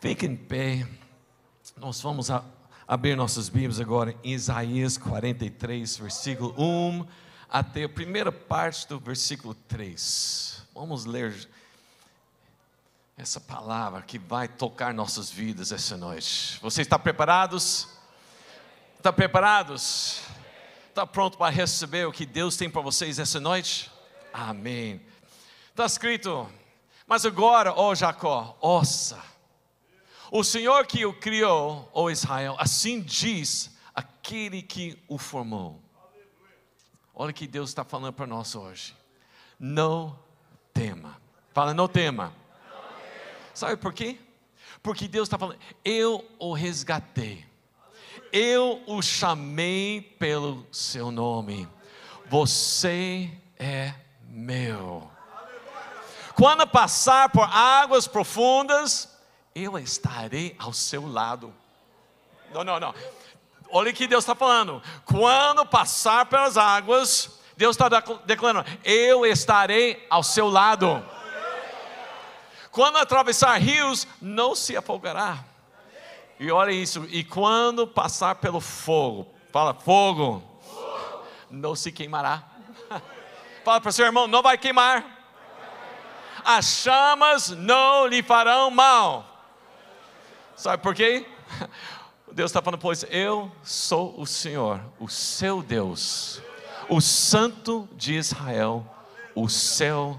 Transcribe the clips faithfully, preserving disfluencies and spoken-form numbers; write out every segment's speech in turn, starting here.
Fique em pé. Nós vamos a, abrir nossas Bíblias agora em Isaías quarenta e três, versículo um, até a primeira parte do versículo três. Vamos ler essa palavra que vai tocar nossas vidas essa noite. Você está preparados? Está preparados? Está pronto para receber o que Deus tem para vocês essa noite? Amém. Está escrito: mas agora, ó Jacó, ouça, o Senhor que o criou, ó Israel, assim diz aquele que o formou. Olha o que Deus está falando para nós hoje: não tema. Fala, não tema. Não tema. Sabe por quê? Porque Deus está falando: eu o resgatei, eu o chamei pelo seu nome, você é meu. Quando passar por águas profundas, eu estarei ao seu lado. Não, não, não. Olha o que Deus está falando. Quando passar pelas águas, Deus está declarando: eu estarei ao seu lado. Quando atravessar rios, não se afogará. E olha isso. E quando passar pelo fogo, fala fogo, fogo, não se queimará. Fala para o seu irmão: não vai queimar. As chamas não lhe farão mal. Sabe por quê? Deus está falando: pois eu sou o Senhor, o seu Deus, o Santo de Israel, o seu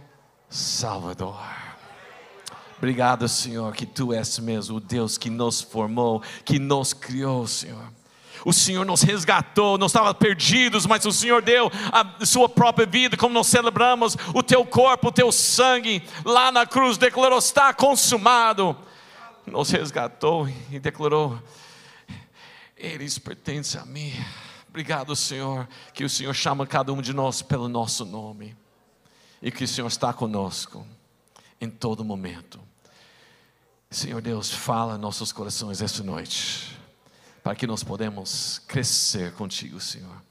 Salvador. Obrigado, Senhor, que Tu és mesmo o Deus que nos formou, que nos criou, Senhor. O Senhor nos resgatou, nós estávamos perdidos, mas o Senhor deu a sua própria vida, como nós celebramos o Teu corpo, o Teu sangue, lá na cruz, declarou: está consumado. Nos resgatou e declarou: eles pertencem a mim. Obrigado, Senhor, que o Senhor chama cada um de nós pelo nosso nome, e que o Senhor está conosco em todo momento. Senhor Deus, fala em nossos corações esta noite, para que nós podemos crescer contigo, Senhor,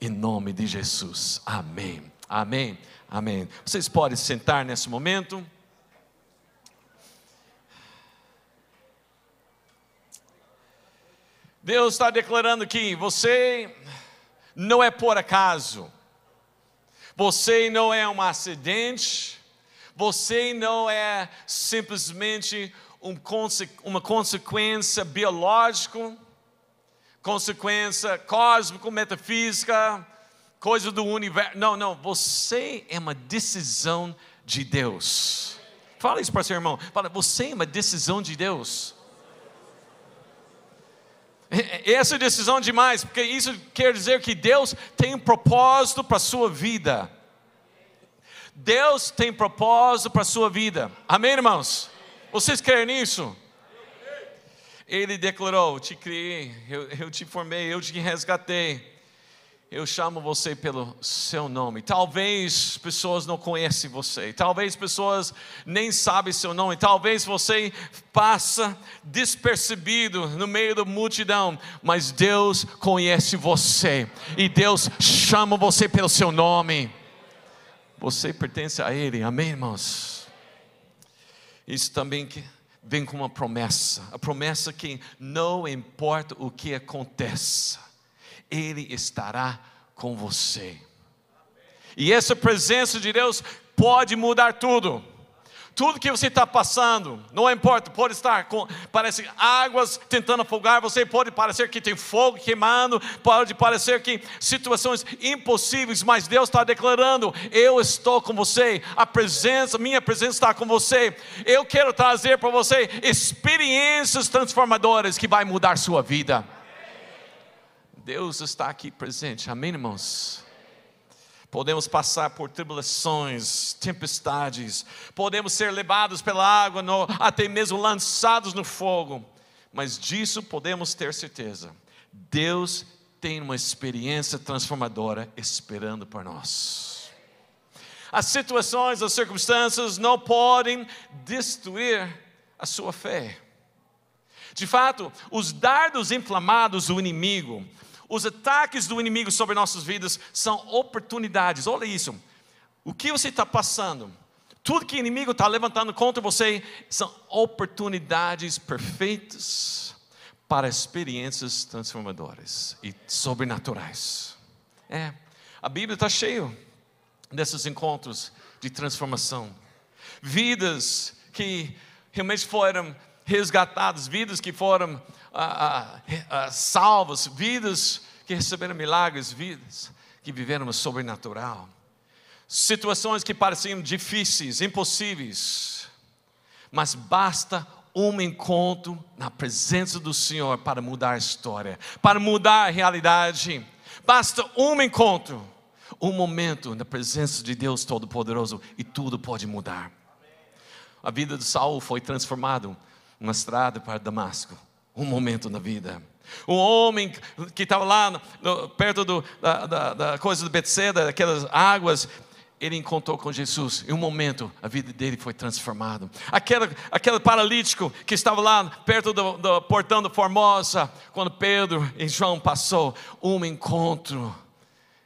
em nome de Jesus. Amém, amém, amém. Vocês podem sentar nesse momento. Deus está declarando que você não é por acaso, você não é um acidente, você não é simplesmente um conse- uma consequência biológica, consequência cósmica, metafísica, coisa do universo. Não, não, você é uma decisão de Deus. Fala isso para seu irmão, fala: você é uma decisão de Deus. Essa decisão é demais, porque isso quer dizer que Deus tem um propósito para a sua vida. Deus tem propósito para a sua vida. Amém, irmãos? Vocês creem nisso? Ele declarou: te criei, eu, eu te formei, eu te resgatei, eu chamo você pelo seu nome. Talvez pessoas não conhecem você, talvez pessoas nem sabem seu nome, talvez você passa despercebido no meio da multidão, mas Deus conhece você, e Deus chama você pelo seu nome. Você pertence a Ele. Amém, irmãos? Isso também vem com uma promessa, a promessa que não importa o que aconteça, Ele estará com você. E essa presença de Deus pode mudar tudo. Tudo que você está passando, não importa, pode estar com, parece águas tentando afogar você, pode parecer que tem fogo queimando, pode parecer que situações impossíveis, mas Deus está declarando: eu estou com você, a presença, minha presença está com você. Eu quero trazer para você experiências transformadoras que vai mudar sua vida. Deus está aqui presente. Amém, irmãos? Podemos passar por tribulações, tempestades, podemos ser levados pela água, no, até mesmo lançados no fogo, mas disso podemos ter certeza: Deus tem uma experiência transformadora esperando por nós. As situações, as circunstâncias não podem destruir a sua fé. De fato, os dardos inflamados do inimigo, os ataques do inimigo sobre nossas vidas são oportunidades. Olha isso, o que você está passando, Tudo que o inimigo está levantando contra você são oportunidades perfeitas para experiências transformadoras e sobrenaturais. É, a Bíblia está cheia desses encontros de transformação. Vidas que realmente foram resgatadas, vidas que foram ah, ah, ah, salvas, vidas que receberam milagres, vidas que viveram o sobrenatural. Situações que pareciam difíceis, impossíveis, mas basta um encontro na presença do Senhor para mudar a história, para mudar a realidade. Basta um encontro, um momento na presença de Deus Todo-Poderoso e tudo pode mudar. A vida de Saul foi transformada numa estrada para Damasco, um momento na vida. O homem que estava lá no, perto do, da, da, da coisa de Betesda, aquelas águas, ele encontrou com Jesus, e um momento a vida dele foi transformada. Aquela, aquele paralítico que estava lá perto do, do portão da Formosa, quando Pedro e João passou, um encontro,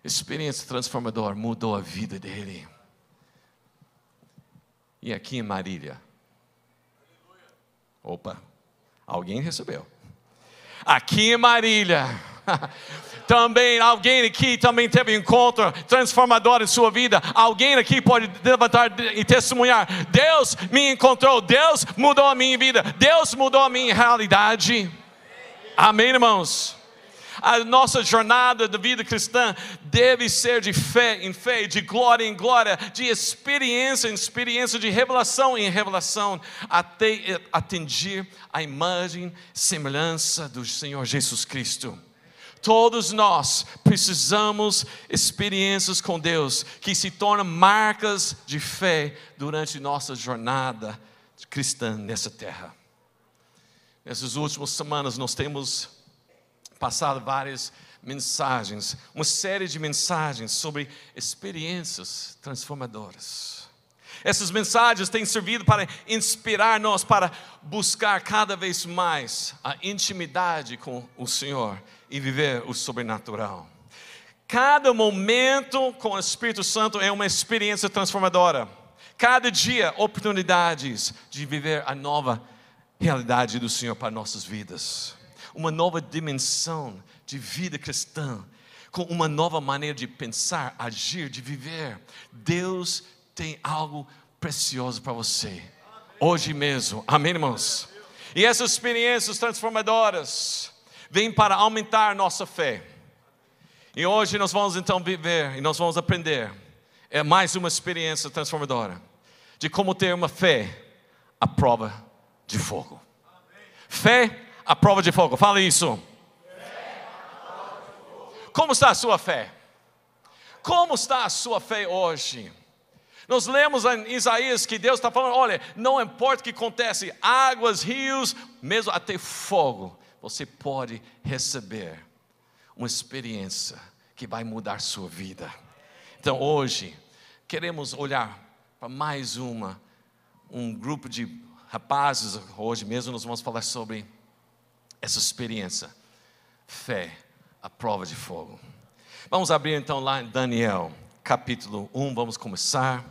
experiência transformadora, mudou a vida dele. E aqui em Marília, opa, alguém recebeu. Aqui em Marília, também alguém aqui também teve encontro transformador em sua vida. Alguém aqui pode levantar e testemunhar: Deus me encontrou, Deus mudou a minha vida, Deus mudou a minha realidade. Amém, irmãos? A nossa jornada de vida cristã deve ser de fé em fé, de glória em glória, de experiência em experiência, de revelação em revelação, até atingir a imagem e semelhança do Senhor Jesus Cristo. Todos nós precisamos experiências com Deus, que se tornam marcas de fé durante nossa jornada cristã nessa terra. Nessas últimas semanas nós temos passado várias mensagens, uma série de mensagens sobre experiências transformadoras. Essas mensagens têm servido para inspirar nós, para buscar cada vez mais a intimidade com o Senhor e viver o sobrenatural. Cada momento com o Espírito Santo é uma experiência transformadora. Cada dia, oportunidades de viver a nova realidade do Senhor para nossas vidas. Uma nova dimensão de vida cristã, com uma nova maneira de pensar, agir, de viver. Deus tem algo precioso para você, hoje mesmo. Amém, irmãos? E essas experiências transformadoras vêm para aumentar nossa fé. E hoje nós vamos então viver, e nós vamos aprender, é mais uma experiência transformadora, de como ter uma fé à prova de fogo. Fé a prova de fogo, fala isso. Como está a sua fé? Como está a sua fé hoje? Nós lemos em Isaías que Deus está falando: olha, não importa o que acontece, águas, rios, mesmo até fogo, você pode receber uma experiência que vai mudar sua vida. Então hoje queremos olhar para mais uma, um grupo de rapazes. Hoje mesmo nós vamos falar sobre essa experiência, fé, a prova de fogo. Vamos abrir então lá em Daniel, capítulo um, vamos começar,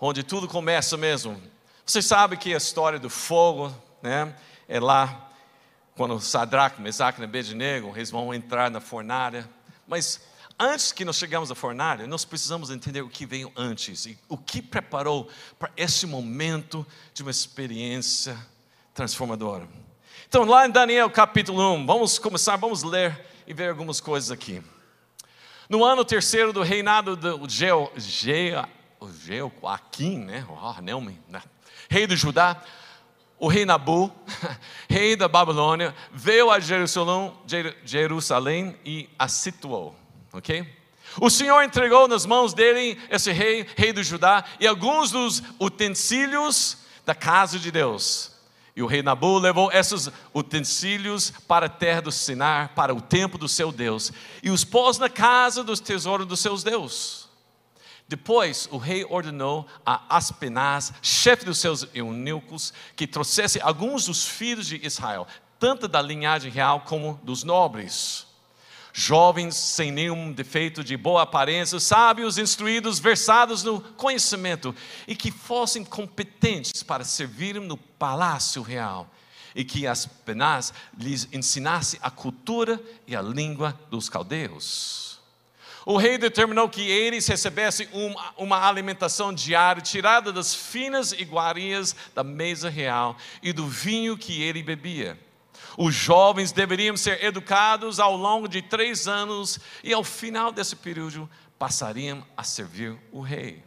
onde tudo começa mesmo. Você sabe que a história do fogo, né, é lá, quando Sadraque, Mesaque e Abednego, eles vão entrar na fornalha. Mas antes que nós chegamos à fornalha, nós precisamos entender o que veio antes, e o que preparou para esse momento de uma experiência transformadora. Então lá em Daniel capítulo um, vamos começar, vamos ler e ver algumas coisas aqui. No ano terceiro do reinado de Geo, Geo, Jeoaquim, né? Oh, não, não. Rei de Judá, o rei Nabu, rei da Babilônia, veio a Jerusalém, Jerusalém e a situou, ok? O Senhor entregou nas mãos dele, esse rei, rei de Judá, e alguns dos utensílios da casa de Deus. E o rei Nabu levou esses utensílios para a terra do Sinar, para o templo do seu Deus, e os pôs na casa dos tesouros dos seus deuses. Depois o rei ordenou a Aspenaz, chefe dos seus eunucos, que trouxesse alguns dos filhos de Israel, tanto da linhagem real como dos nobres. jovens sem nenhum defeito, de boa aparência, sábios, instruídos, versados no conhecimento, e que fossem competentes para servirem no palácio real, e que apenas lhes ensinasse a cultura e a língua dos caldeus. O rei determinou que eles recebessem uma, uma alimentação diária, tirada das finas iguarias da mesa real e do vinho que ele bebia. Os jovens deveriam ser educados ao longo de três anos, e ao final desse período, passariam a servir o rei.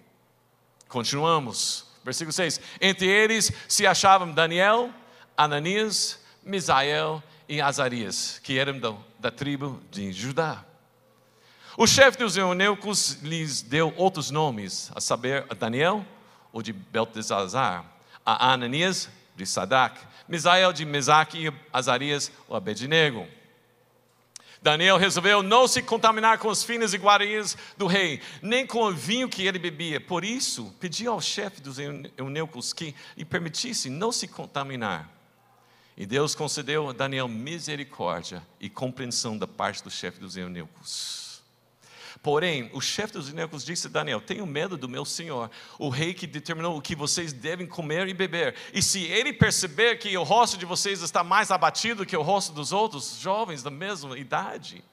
Continuamos, versículo seis. Entre eles se achavam Daniel, Ananias, Misael e Azarias, que eram da, da tribo de Judá. O chefe dos eunucos lhes deu outros nomes, a saber, a Daniel, o de Beltesazar, a Ananias, de Sadraque, Misael de Mesaque e Azarias, o Abednego. Daniel resolveu não se contaminar com as finas iguarias do rei, nem com o vinho que ele bebia. Por isso, pediu ao chefe dos eunucos que lhe permitisse não se contaminar. E Deus concedeu a Daniel misericórdia e compreensão da parte do chefe dos eunucos. Porém, o chefe dos eunucos disse a Daniel: tenho medo do meu senhor, o rei, que determinou o que vocês devem comer e beber. E se ele perceber que o rosto de vocês está mais abatido que o rosto dos outros jovens da mesma idade,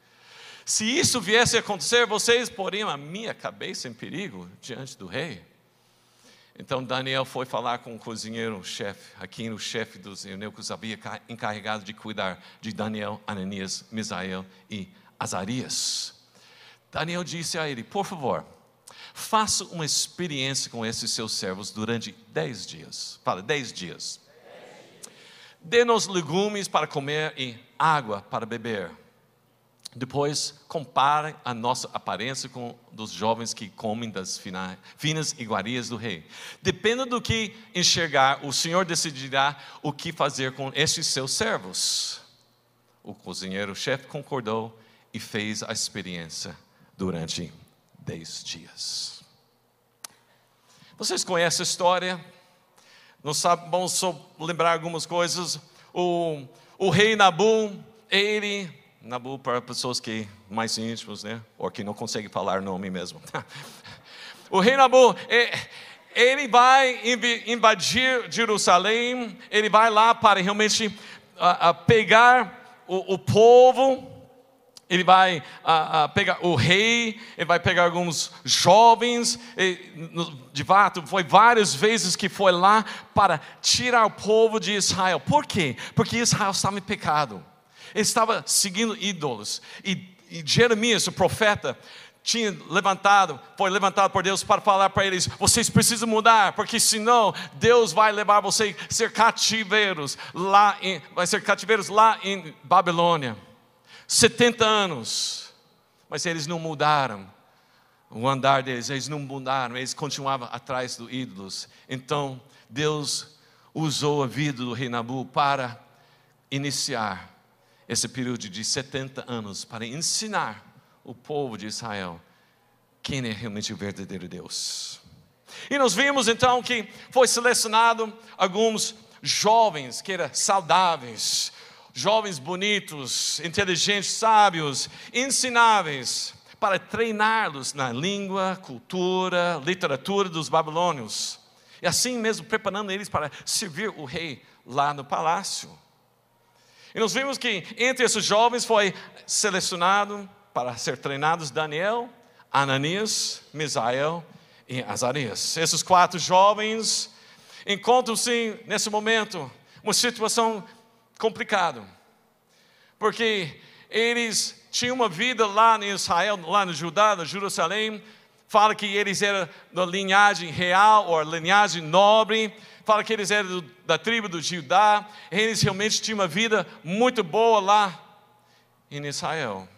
se isso viesse a acontecer, vocês poriam a minha cabeça em perigo diante do rei. Então Daniel foi falar com o cozinheiro-chefe, a quem o chefe dos eunucos havia encarregado de cuidar de Daniel, Ananias, Misael e Azarias. Daniel disse a ele: por favor, faça uma experiência com esses seus servos durante dez dias. Fala, dez dias. dias. Dê-nos legumes para comer e água para beber. Depois, compare a nossa aparência com dos jovens que comem das finas iguarias do rei. Dependendo do que enxergar, o Senhor decidirá o que fazer com esses seus servos. O cozinheiro-chefe concordou e fez a experiência durante dez dias. Vocês conhecem a história? Não sabem? Vamos só lembrar algumas coisas. O, o rei Nabu, ele, Nabu para pessoas que mais íntimos, né? Ou que não conseguem falar nome mesmo. O rei Nabu, ele vai invadir Jerusalém, ele vai lá para realmente a, a pegar o, o povo. Ele vai a, a pegar o rei, ele vai pegar alguns jovens, ele, de fato, foi várias vezes que foi lá para tirar o povo de Israel. Por quê? Porque Israel estava em pecado, ele estava seguindo ídolos, e, e Jeremias, o profeta, tinha levantado, foi levantado por Deus para falar para eles: vocês precisam mudar, porque senão Deus vai levar vocês a ser cativeiros lá em, vai ser cativeiros lá em Babilônia. setenta anos, mas eles não mudaram o andar deles, eles não mudaram, eles continuavam atrás dos ídolos. Então Deus usou a vida do rei Nabu para iniciar esse período de setenta anos, para ensinar o povo de Israel quem é realmente o verdadeiro Deus. E nós vimos então que foi selecionado alguns jovens que eram saudáveis, jovens bonitos, inteligentes, sábios, ensináveis, para treiná-los na língua, cultura, literatura dos babilônios, e assim mesmo preparando eles para servir o rei lá no palácio. E nós vimos que entre esses jovens foi selecionado para ser treinados Daniel, Ananias, Misael e Azarias. Esses quatro jovens encontram-se nesse momento uma situação complicado, porque eles tinham uma vida lá em Israel, lá no Judá, no Jerusalém. Fala que eles eram da linhagem real, ou linhagem nobre, fala que eles eram do, da tribo do Judá. Eles realmente tinham uma vida muito boa lá em Israel,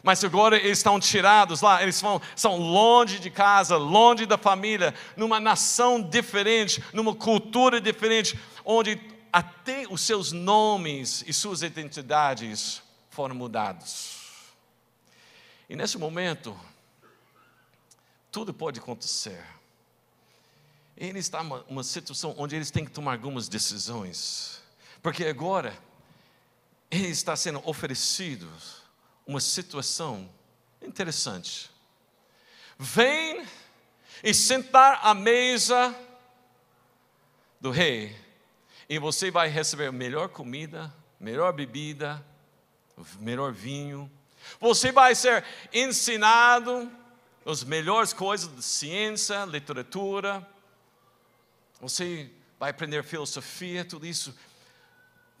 mas agora eles estão tirados lá, eles vão, são longe de casa, longe da família, numa nação diferente, numa cultura diferente, onde até os seus nomes e suas identidades foram mudados. E nesse momento, tudo pode acontecer. Ele está em uma, uma situação onde eles têm que tomar algumas decisões, porque agora ele está sendo oferecido uma situação interessante. Vem e sentar à mesa do rei, e você vai receber melhor comida, melhor bebida, melhor vinho. Você vai ser ensinado as melhores coisas de ciência, literatura. Você vai aprender filosofia, tudo isso.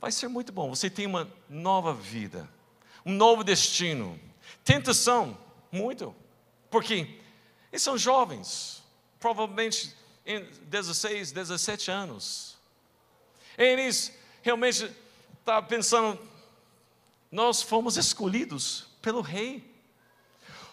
Vai ser muito bom. Você tem uma nova vida, um novo destino. Tentação, muito. Porque eles são jovens, provavelmente em dezesseis, dezessete anos. Eles realmente estavam pensando: nós fomos escolhidos pelo rei.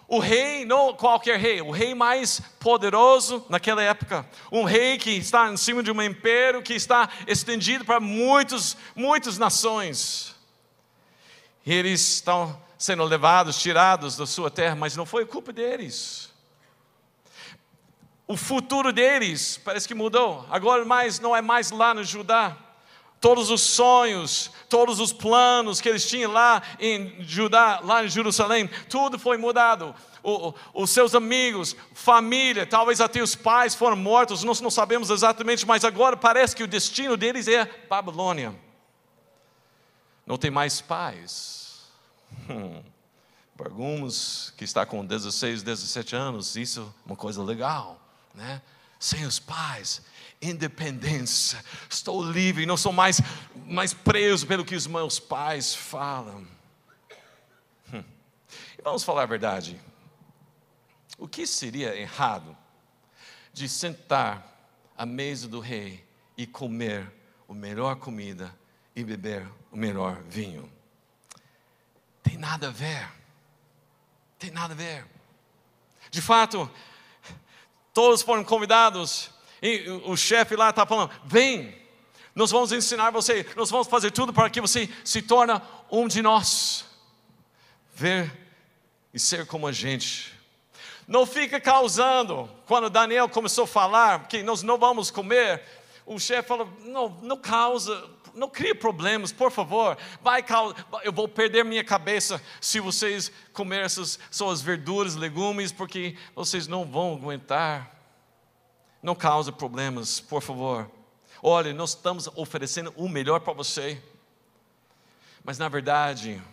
O rei, não qualquer rei, o rei mais poderoso naquela época. Um rei que está em cima de um império, que está estendido para muitos, muitas nações. E eles estão sendo levados, tirados da sua terra, mas não foi culpa deles. O futuro deles parece que mudou. Agora mais, não é mais lá no Judá. Todos os sonhos, todos os planos que eles tinham lá em Judá, lá em Jerusalém, tudo foi mudado. O, o, os seus amigos, família, talvez até os pais foram mortos, nós não sabemos exatamente, mas agora parece que o destino deles é Babilônia. Não tem mais pais. Hum, para alguns que estão com dezesseis, dezessete anos, isso é uma coisa legal, né? Sem os pais, independência, estou livre, não sou mais, mais preso pelo que os meus pais falam. Hum. E vamos falar a verdade, o que seria errado de sentar à mesa do rei e comer a melhor comida e beber o melhor vinho? Tem nada a ver, tem nada a ver. De fato, todos foram convidados. E o chefe lá está falando: vem, nós vamos ensinar você, nós vamos fazer tudo para que você se torne um de nós. Ver e ser como a gente. Não fica causando. Quando Daniel começou a falar que nós não vamos comer, o chefe falou: não, não causa, não crie problemas, por favor. Vai, eu vou perder minha cabeça se vocês comerem essas suas verduras, legumes, porque vocês não vão aguentar. Não cause problemas, por favor. Olha, nós estamos oferecendo o melhor para você. Mas na verdade,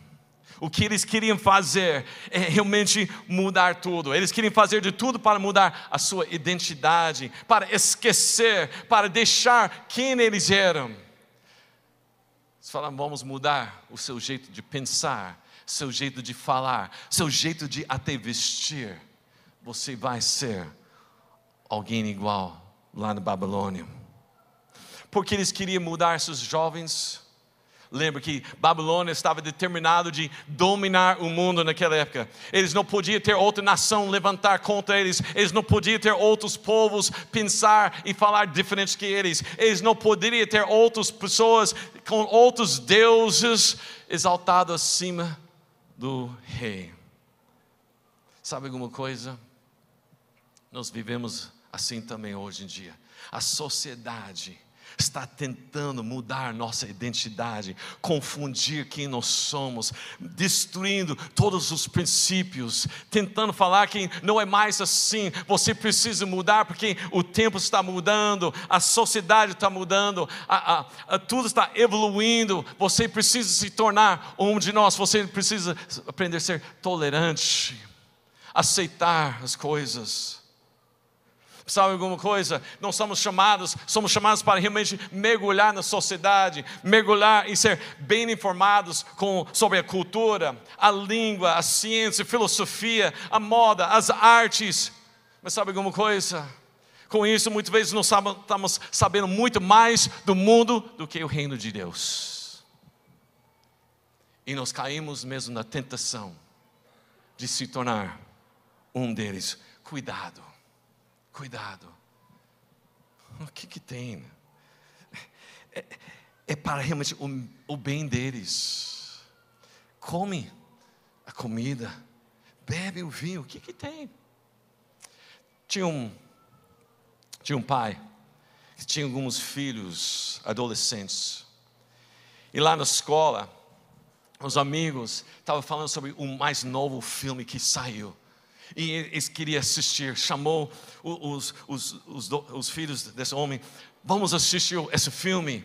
o que eles queriam fazer é realmente mudar tudo. Eles queriam fazer de tudo para mudar a sua identidade, para esquecer, para deixar quem eles eram. Eles falaram: vamos mudar o seu jeito de pensar, seu jeito de falar, seu jeito de até vestir. Você vai ser alguém igual lá na Babilônia. Porque eles queriam mudar seus jovens. Lembra que Babilônia estava determinado de dominar o mundo naquela época. Eles não podiam ter outra nação levantar contra eles. Eles não podiam ter outros povos pensar e falar diferente que eles. Eles não poderiam ter outras pessoas com outros deuses exaltados acima do rei. Sabe alguma coisa? Nós vivemos assim também hoje em dia. A sociedade está tentando mudar nossa identidade, confundir quem nós somos, destruindo todos os princípios, tentando falar que não é mais assim, você precisa mudar porque o tempo está mudando, a sociedade está mudando, a, a, a, tudo está evoluindo, você precisa se tornar um de nós, você precisa aprender a ser tolerante, aceitar as coisas. Sabe alguma coisa? Não somos chamados, somos chamados para realmente mergulhar na sociedade, mergulhar e ser bem informados com, sobre a cultura, a língua, a ciência, a filosofia, a moda, as artes. Mas sabe alguma coisa? Com isso, muitas vezes nós estamos sabendo muito mais do mundo do que o reino de Deus. E nós caímos mesmo na tentação de se tornar um deles. Cuidado. Cuidado, o que que tem? É, é para realmente o, o bem deles. Come a comida, bebe o vinho, o que que tem? Tinha um, tinha um pai que tinha alguns filhos adolescentes. E lá na escola, os amigos estavam falando sobre o mais novo filme que saiu, e eles queriam assistir. Chamou os, os, os, os filhos desse homem: vamos assistir esse filme.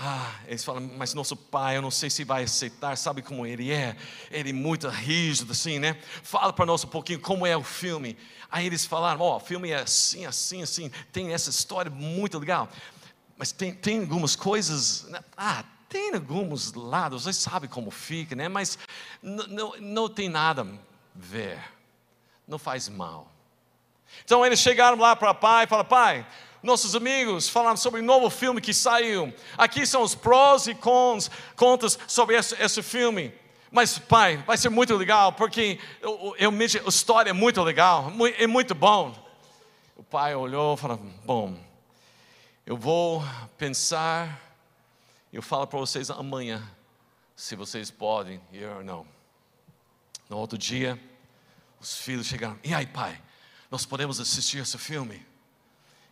Ah, eles falam, mas nosso pai, eu não sei se vai aceitar, sabe como ele é, ele é muito rígido assim, né? Fala para nós um pouquinho como é o filme. Aí eles falaram, ó, oh, o filme é assim, assim, assim, tem essa história muito legal, mas tem, tem algumas coisas, né? Ah, tem alguns lados, vocês sabem como fica, né? Mas não, não tem nada a ver, não faz mal. Então eles chegaram lá para o pai e falaram, pai, nossos amigos falaram sobre um novo filme que saiu, aqui são os prós e cons, contas sobre esse, esse filme, mas pai, vai ser muito legal, porque eu, eu, a história é muito legal, é muito bom. O pai olhou e falou, bom, eu vou pensar, eu falo para vocês amanhã, se vocês podem, e eu não. No outro dia, os filhos chegaram, e aí pai, nós podemos assistir esse filme?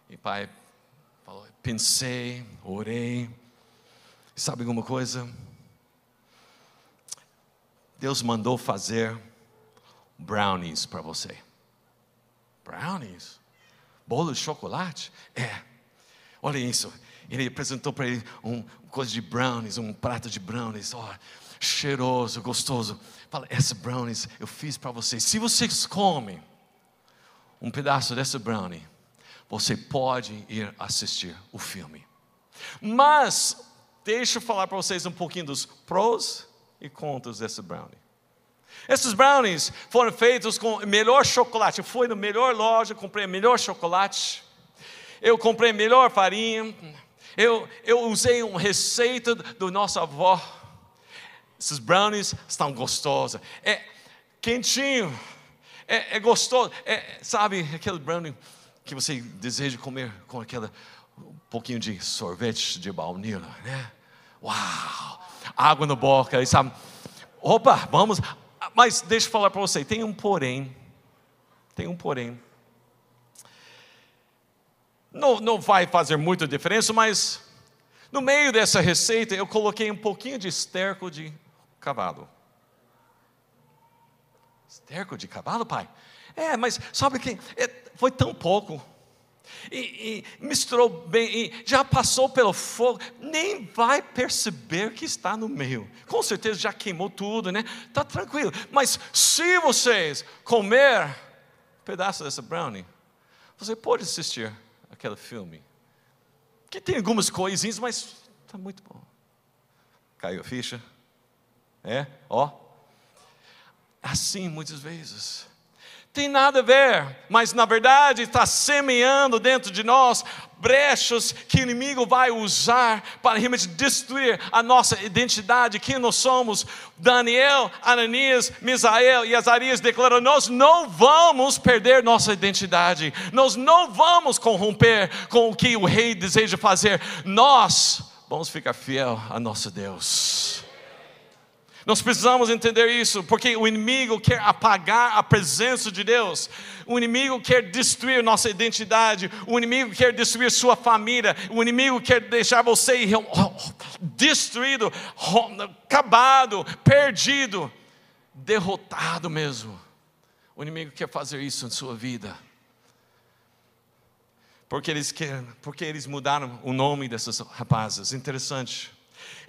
E pai falou, pensei, orei, sabe alguma coisa? Deus mandou fazer brownies para você. Brownies? Bolo de chocolate? É, olha isso, ele apresentou para ele uma coisa de brownies, um prato de brownies, ó, cheiroso, gostoso. Fala, essa brownies eu fiz para vocês, se vocês comem um pedaço dessa brownie, você pode ir assistir o filme. Mas, deixa eu falar para vocês um pouquinho dos prós e contras desse brownie. Esses brownies foram feitos com o melhor chocolate. Eu fui na melhor loja, comprei o melhor chocolate. Eu comprei a melhor farinha. Eu, eu usei uma receita do nosso avó. Esses brownies estão gostosos. É quentinho. É, é gostoso. É, sabe, aquele brownie que você deseja comer com aquela, um pouquinho de sorvete de baunilha, né? Uau, água na boca, e sabe, opa, vamos, mas deixa eu falar para você, tem um porém, tem um porém, não, não vai fazer muita diferença, mas no meio dessa receita, eu coloquei um pouquinho de esterco de cavalo. Esterco de cavalo, pai? É, mas sabe que foi tão pouco, e, e misturou bem, e já passou pelo fogo, nem vai perceber que está no meio, com certeza já queimou tudo, né? Está tranquilo, mas se vocês comer um pedaço dessa brownie, você pode assistir aquele filme, que tem algumas coisinhas, mas está muito bom. Caiu a ficha? É, ó, assim muitas vezes, tem nada a ver, mas na verdade está semeando dentro de nós brechas que o inimigo vai usar para realmente destruir a nossa identidade, quem nós somos. Daniel, Ananias, Misael e Azarias declaram, nós não vamos perder nossa identidade, nós não vamos corromper com o que o rei deseja fazer, nós vamos ficar fiel a nosso Deus. Nós precisamos entender isso, porque o inimigo quer apagar a presença de Deus, o inimigo quer destruir nossa identidade, o inimigo quer destruir sua família, o inimigo quer deixar você destruído, acabado, perdido, derrotado mesmo. O inimigo quer fazer isso em sua vida, porque eles, querem, porque eles mudaram o nome desses rapazes, interessante.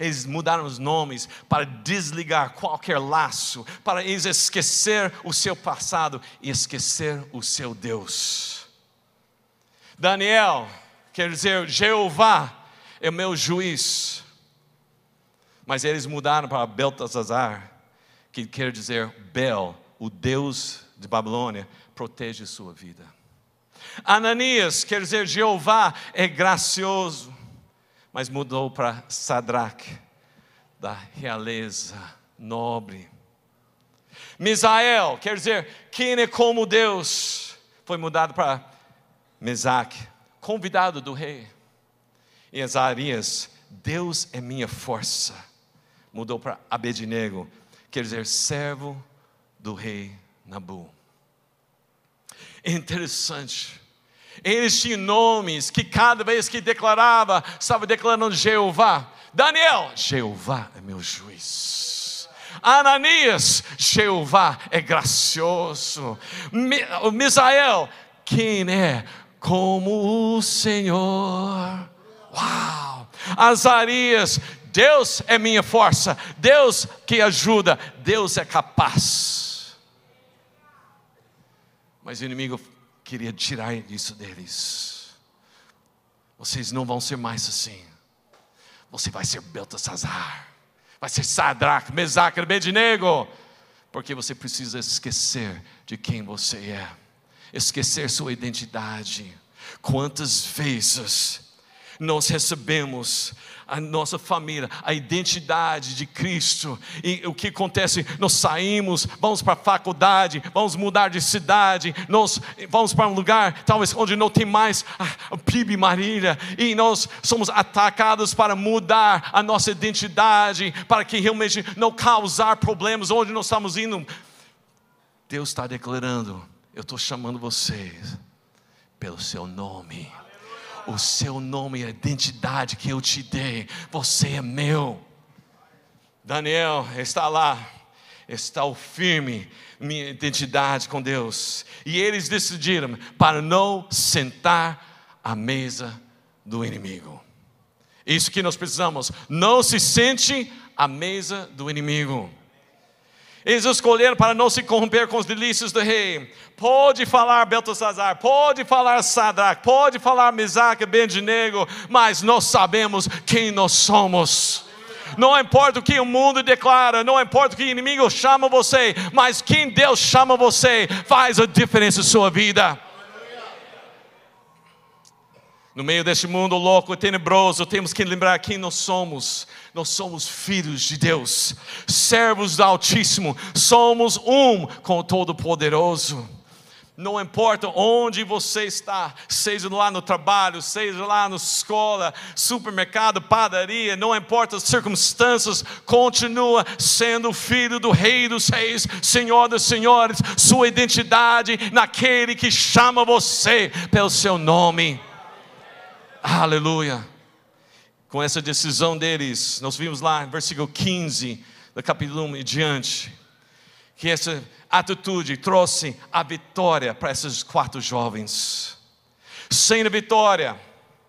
Eles mudaram os nomes para desligar qualquer laço, para eles esquecer o seu passado e esquecer o seu Deus. Daniel quer dizer Jeová é o meu juiz, mas eles mudaram para Beltesazar, que quer dizer Bel, o Deus de Babilônia protege sua vida. Ananias quer dizer Jeová é gracioso, mas mudou para Sadraque, da realeza nobre. Misael, quer dizer, quem é como Deus, foi mudado para Mesaque, convidado do rei. E Azarias, Deus é minha força, mudou para Abednego, quer dizer, servo do rei Nabu. Interessante. Eles tinham nomes que cada vez que declarava, estava declarando Jeová. Daniel, Jeová é meu juiz. Ananias, Jeová é gracioso. Misael, quem é como o Senhor? Uau! Azarias, Deus é minha força, Deus que ajuda, Deus é capaz. Mas o inimigo queria tirar isso deles. Vocês não vão ser mais assim. Você vai ser Beltesazar, vai ser Sadraque, Mesaque, Abednego, porque você precisa esquecer de quem você é, esquecer sua identidade. Quantas vezes nós recebemos a nossa família, a identidade de Cristo, e o que acontece? Nós saímos, vamos para a faculdade, vamos mudar de cidade, nós vamos para um lugar talvez onde não tem mais a P I B Marília, e nós somos atacados para mudar a nossa identidade, para que realmente não causar problemas onde nós estamos indo. Deus está declarando: eu estou chamando vocês pelo seu nome. O seu nome e a identidade que eu te dei, você é meu. Daniel está lá, está firme, minha identidade com Deus. E eles decidiram para não sentar à mesa do inimigo. Isso que nós precisamos, não se sente à mesa do inimigo. Eles escolheram para não se corromper com os delícias do rei. Pode falar Beltesazar, pode falar Sadraque, pode falar Mesaque, Abednego, mas nós sabemos quem nós somos. Não importa o que o mundo declara, não importa o que o inimigo chama você, mas quem Deus chama você faz a diferença em sua vida. No meio deste mundo louco e tenebroso, temos que lembrar quem nós somos. Nós somos filhos de Deus, servos do Altíssimo, somos um com o Todo-Poderoso. Não importa onde você está, seja lá no trabalho, seja lá na escola, supermercado, padaria, não importa as circunstâncias, continua sendo filho do Rei dos Reis, Senhor dos Senhores, sua identidade naquele que chama você pelo seu nome. Aleluia. Com essa decisão deles, nós vimos lá em versículo quinze do capítulo um e diante, que essa atitude trouxe a vitória para esses quatro jovens. Sem a vitória,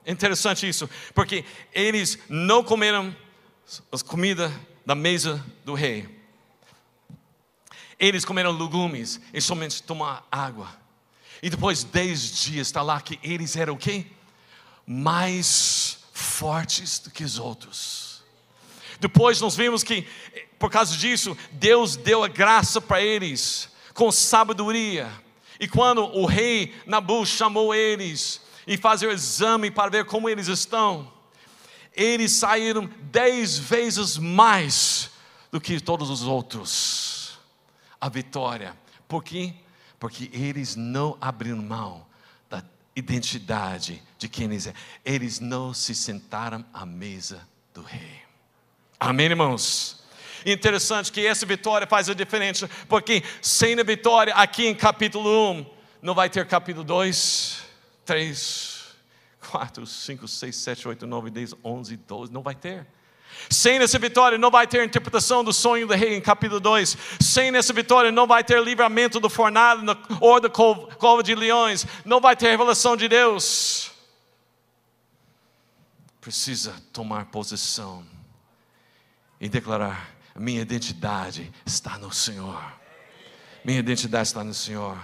interessante isso, porque eles não comeram as comidas da mesa do rei, eles comeram legumes e somente tomaram água. E depois de dez dias está lá que eles eram o quê? Mais fortes do que os outros. Depois nós vimos que, por causa disso, Deus deu a graça para eles, com sabedoria. E quando o rei Nabu chamou eles, e fazer o exame para ver como eles estão, eles saíram dez vezes mais do que todos os outros. A vitória. Por quê? Porque eles não abriram mão da identidade de quem eles é. Eles não se sentaram à mesa do rei. Amém, irmãos? Interessante que essa vitória faz a diferença, porque sem a vitória aqui em capítulo um, não vai ter capítulo dois, três, quatro, cinco, seis, sete, oito, nove, dez, onze, doze, não vai ter. Sem essa vitória não vai ter interpretação do sonho do rei em capítulo dois. Sem essa vitória não vai ter livramento do fornalho ou da cova de leões. Não vai ter revelação de Deus. Precisa tomar posição e declarar: minha identidade está no Senhor. Minha identidade está no Senhor.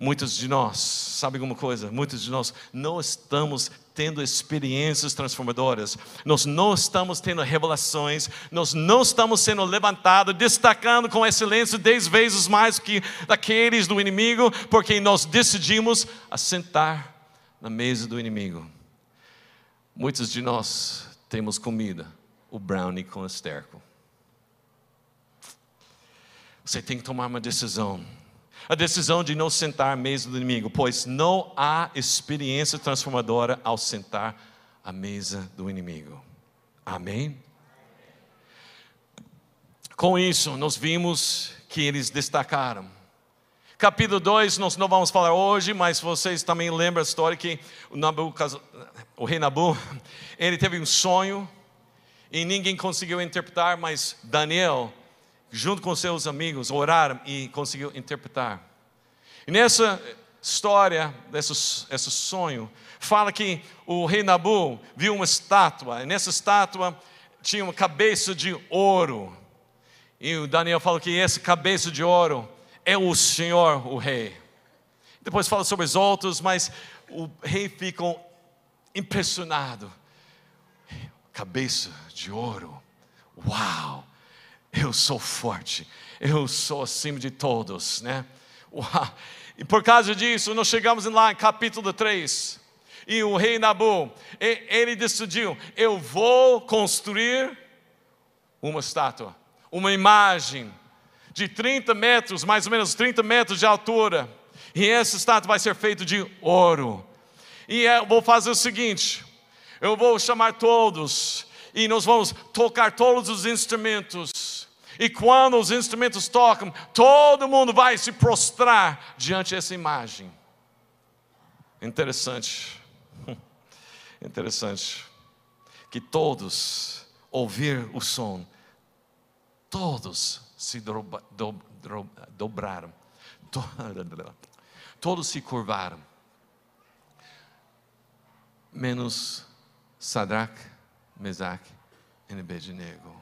Muitos de nós, sabe alguma coisa? Muitos de nós não estamos tendo experiências transformadoras, nós não estamos tendo revelações, nós não estamos sendo levantados, destacando com excelência dez vezes mais que daqueles do inimigo, porque nós decidimos assentar na mesa do inimigo. Muitos de nós temos comida, o brownie com esterco. Você tem que tomar uma decisão. A decisão de não sentar à mesa do inimigo, pois não há experiência transformadora ao sentar à mesa do inimigo. Amém? Com isso, nós vimos que eles destacaram. Capítulo dois, nós não vamos falar hoje, mas vocês também lembram a história que o, Nabu, o rei Nabu, ele teve um sonho e ninguém conseguiu interpretar, mas Daniel, junto com seus amigos, oraram e conseguiu interpretar. E nessa história, desse, esse sonho, fala que o rei Nabu viu uma estátua, e nessa estátua tinha uma cabeça de ouro, e o Daniel fala que essa cabeça de ouro é o Senhor, o rei. Depois fala sobre os outros, mas o rei ficou impressionado. Cabeça de ouro, uau, eu sou forte, eu sou acima de todos, né? Uau. E por causa disso, nós chegamos lá em capítulo três, e o rei Nabu, ele decidiu, eu vou construir uma estátua, uma imagem de trinta metros, mais ou menos trinta metros de altura, e essa estátua vai ser feita de ouro, e eu vou fazer o seguinte... Eu vou chamar todos, e nós vamos tocar todos os instrumentos, e quando os instrumentos tocam, todo mundo vai se prostrar diante dessa imagem. Interessante, interessante, que todos ouvir o som, todos se dobra, do, do, dobraram, todos se curvaram, menos Sadraque, Mesaque e Abednego.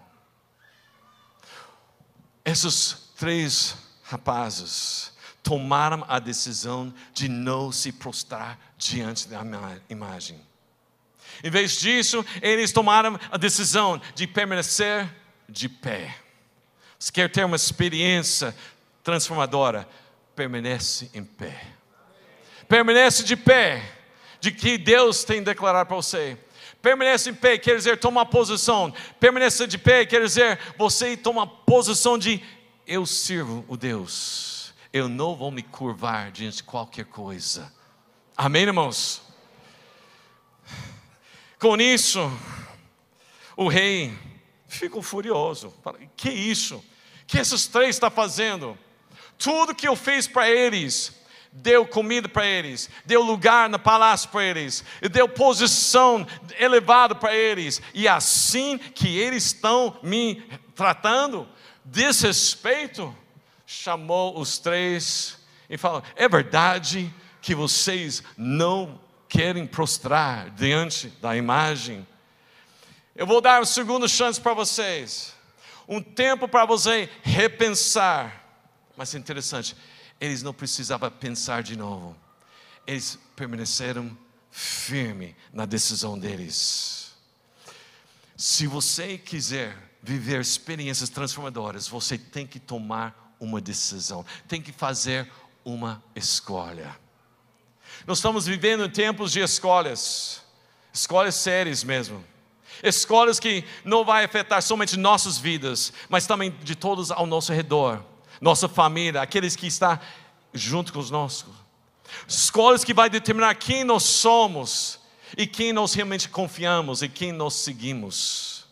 Esses três rapazes tomaram a decisão de não se prostrar diante da imagem. Em vez disso, eles tomaram a decisão de permanecer de pé. Se quer ter uma experiência transformadora, permanece em pé. Permanece de pé, de que Deus tem declarado para você. Permanece em pé, quer dizer, toma posição. Permanece de pé, quer dizer, você toma posição de, eu sirvo o Deus, eu não vou me curvar diante de qualquer coisa. Amém, irmãos? Com isso, o rei ficou furioso. Que isso? Que esses três estão fazendo? Tudo que eu fiz para eles... Deu comida para eles, deu lugar no palácio para eles, deu posição elevada para eles, e assim que eles estão me tratando, desrespeito, chamou os três e falou, é verdade que vocês não querem prostrar diante da imagem? Eu vou dar uma segunda chance para vocês, um tempo para você repensar, mas é interessante, eles não precisavam pensar de novo, eles permaneceram firmes na decisão deles. Se você quiser viver experiências transformadoras, você tem que tomar uma decisão, tem que fazer uma escolha. Nós estamos vivendo tempos de escolhas, escolhas sérias mesmo, escolhas que não vai afetar somente nossas vidas, mas também de todos ao nosso redor. Nossa família, aqueles que estão junto com os nossos. Escolhas que vai determinar quem nós somos, e quem nós realmente confiamos, e quem nós seguimos.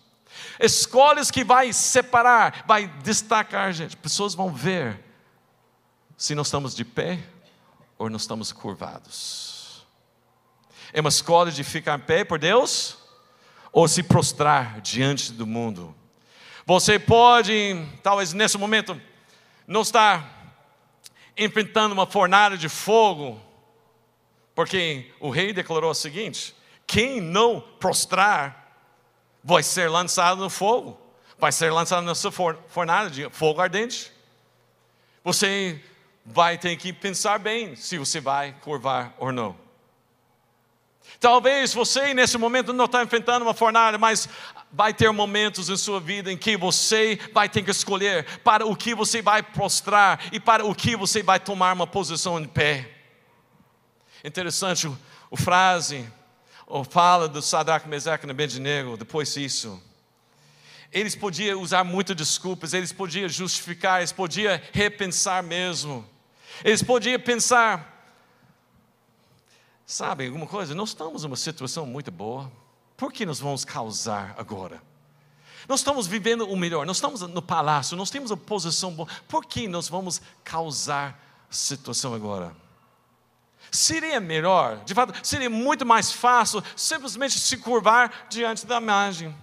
Escolhas que vai separar, vai destacar, gente. Pessoas vão ver se nós estamos de pé, ou nós estamos curvados. É uma escolha de ficar em pé por Deus, ou se prostrar diante do mundo. Você pode, talvez nesse momento... não está enfrentando uma fornalha de fogo, porque o rei declarou o seguinte, quem não prostrar, vai ser lançado no fogo, vai ser lançado nessa fornalha de fogo ardente. Você vai ter que pensar bem, se você vai curvar ou não. Talvez você nesse momento não está enfrentando uma fornalha, mas vai ter momentos em sua vida em que você vai ter que escolher para o que você vai prostrar e para o que você vai tomar uma posição de pé. Interessante o, o frase, ou fala do Sadraque, Mesaque e Abednego, depois disso. Eles podiam usar muitas desculpas, eles podiam justificar, eles podiam repensar mesmo. Eles podiam pensar... Sabe alguma coisa? Nós estamos numa situação muito boa. Por que nós vamos causar agora? Nós estamos vivendo o melhor. Nós estamos no palácio. Nós temos uma posição boa. Por que nós vamos causar situação agora? Seria melhor, de fato, seria muito mais fácil simplesmente se curvar diante da imagem.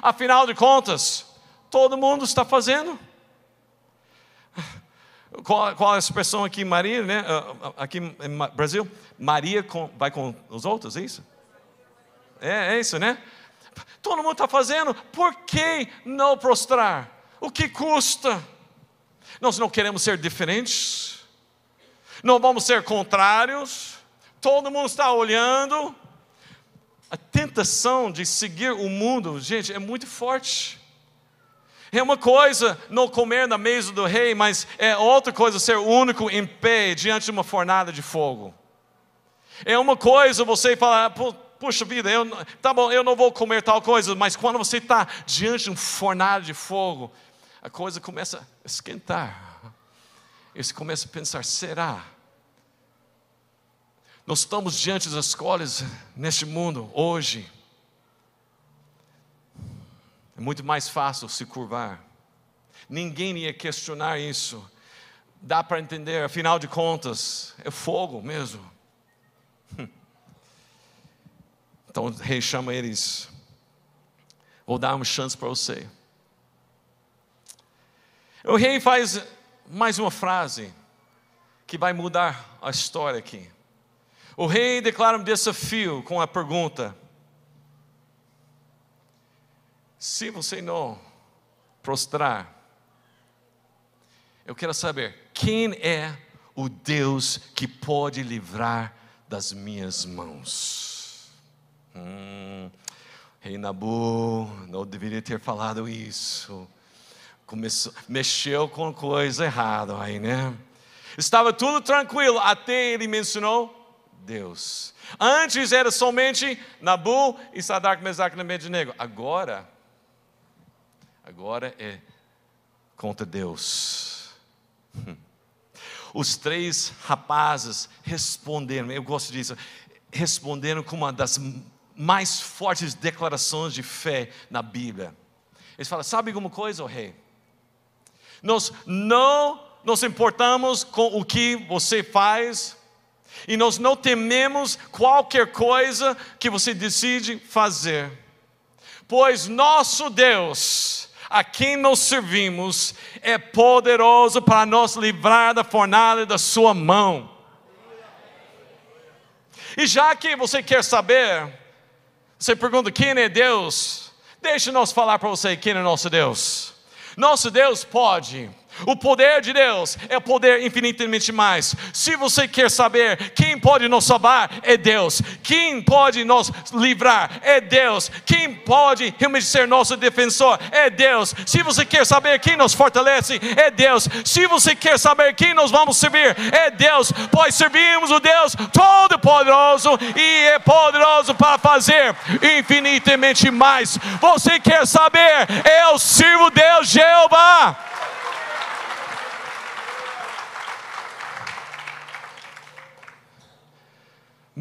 Afinal de contas, todo mundo está fazendo. Qual, qual a expressão aqui, Maria, né? Aqui no Brasil, Maria com, vai com os outros, é isso? É, é isso, né? Todo mundo está fazendo, por que não prostrar? O que custa? Nós não queremos ser diferentes, não vamos ser contrários, todo mundo está olhando. A tentação de seguir o mundo, gente, é muito forte. É uma coisa não comer na mesa do rei, mas é outra coisa ser único em pé diante de uma fornalha de fogo. É uma coisa você falar, puxa vida, eu, tá bom, eu não vou comer tal coisa, mas quando você está diante de um fornalha de fogo, a coisa começa a esquentar. E você começa a pensar, será? Nós estamos diante das escolhas neste mundo hoje. É muito mais fácil se curvar. Ninguém ia questionar isso. Dá para entender, afinal de contas, é fogo mesmo. Então o rei chama eles. Vou dar uma chance para você. O rei faz mais uma frase que vai mudar a história aqui. O rei declara um desafio com a pergunta: se você não prostrar, eu quero saber, quem é o Deus que pode livrar das minhas mãos? Hum, rei Nabu não deveria ter falado isso. Começou, mexeu com coisa errada aí, né? Estava tudo tranquilo, até ele mencionou Deus. Antes era somente Nabu e Sadraque, Mesaque e Abednego. Agora... Agora é contra Deus. Os três rapazes responderam, eu gosto disso, responderam com uma das mais fortes declarações de fé na Bíblia. Eles falam, sabe alguma coisa, oh rei? Nós não nos importamos com o que você faz, e nós não tememos qualquer coisa que você decide fazer, pois nosso Deus, a quem nós servimos, é poderoso para nos livrar da fornalha da sua mão. E já que você quer saber, você pergunta quem é Deus, deixe-nos falar para você quem é nosso Deus. Nosso Deus pode, o poder de Deus é poder infinitamente mais. Se você quer saber quem pode nos salvar, é Deus. Quem pode nos livrar, é Deus. Quem pode realmente ser nosso defensor, é Deus. Se você quer saber quem nos fortalece, é Deus. Se você quer saber quem nós vamos servir, é Deus. Pois servimos o Deus Todo-Poderoso, e é poderoso para fazer infinitamente mais. Você quer saber? Eu sirvo Deus Jeová.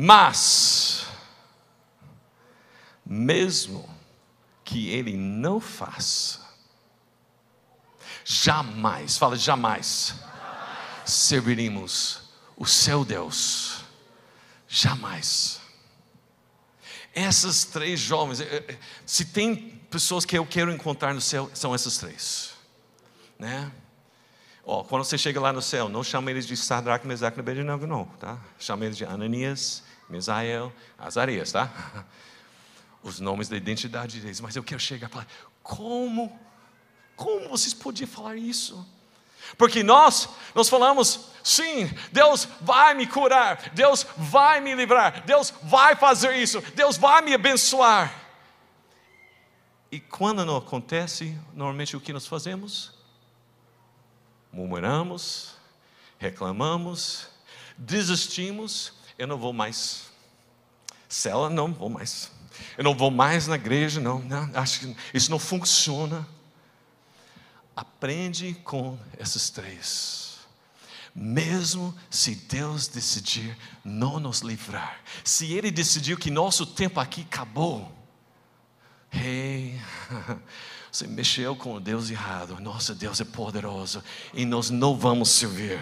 Mas, mesmo que ele não faça, jamais, fala jamais, jamais, serviremos o seu Deus, jamais. Essas três jovens, se tem pessoas que eu quero encontrar no céu, são essas três, né? Oh, quando você chega lá no céu, não chama eles de Sadraque, Mesaque e Abednego, não, tá? Chama eles de Ananias, Misael, Azarias, tá? Os nomes da identidade deles. Mas eu quero chegar e falar, como? Como vocês podiam falar isso? Porque nós, nós falamos, sim, Deus vai me curar, Deus vai me livrar, Deus vai fazer isso, Deus vai me abençoar. E quando não acontece, normalmente o que nós fazemos? Murmuramos, reclamamos, desistimos. Eu não vou mais. Cela, não vou mais. Eu não vou mais na igreja, não. não. Acho que isso não funciona. Aprende com esses três. Mesmo se Deus decidir não nos livrar, se Ele decidiu que nosso tempo aqui acabou, hey, você mexeu com o Deus errado. Nosso Deus é poderoso e nós não vamos servir.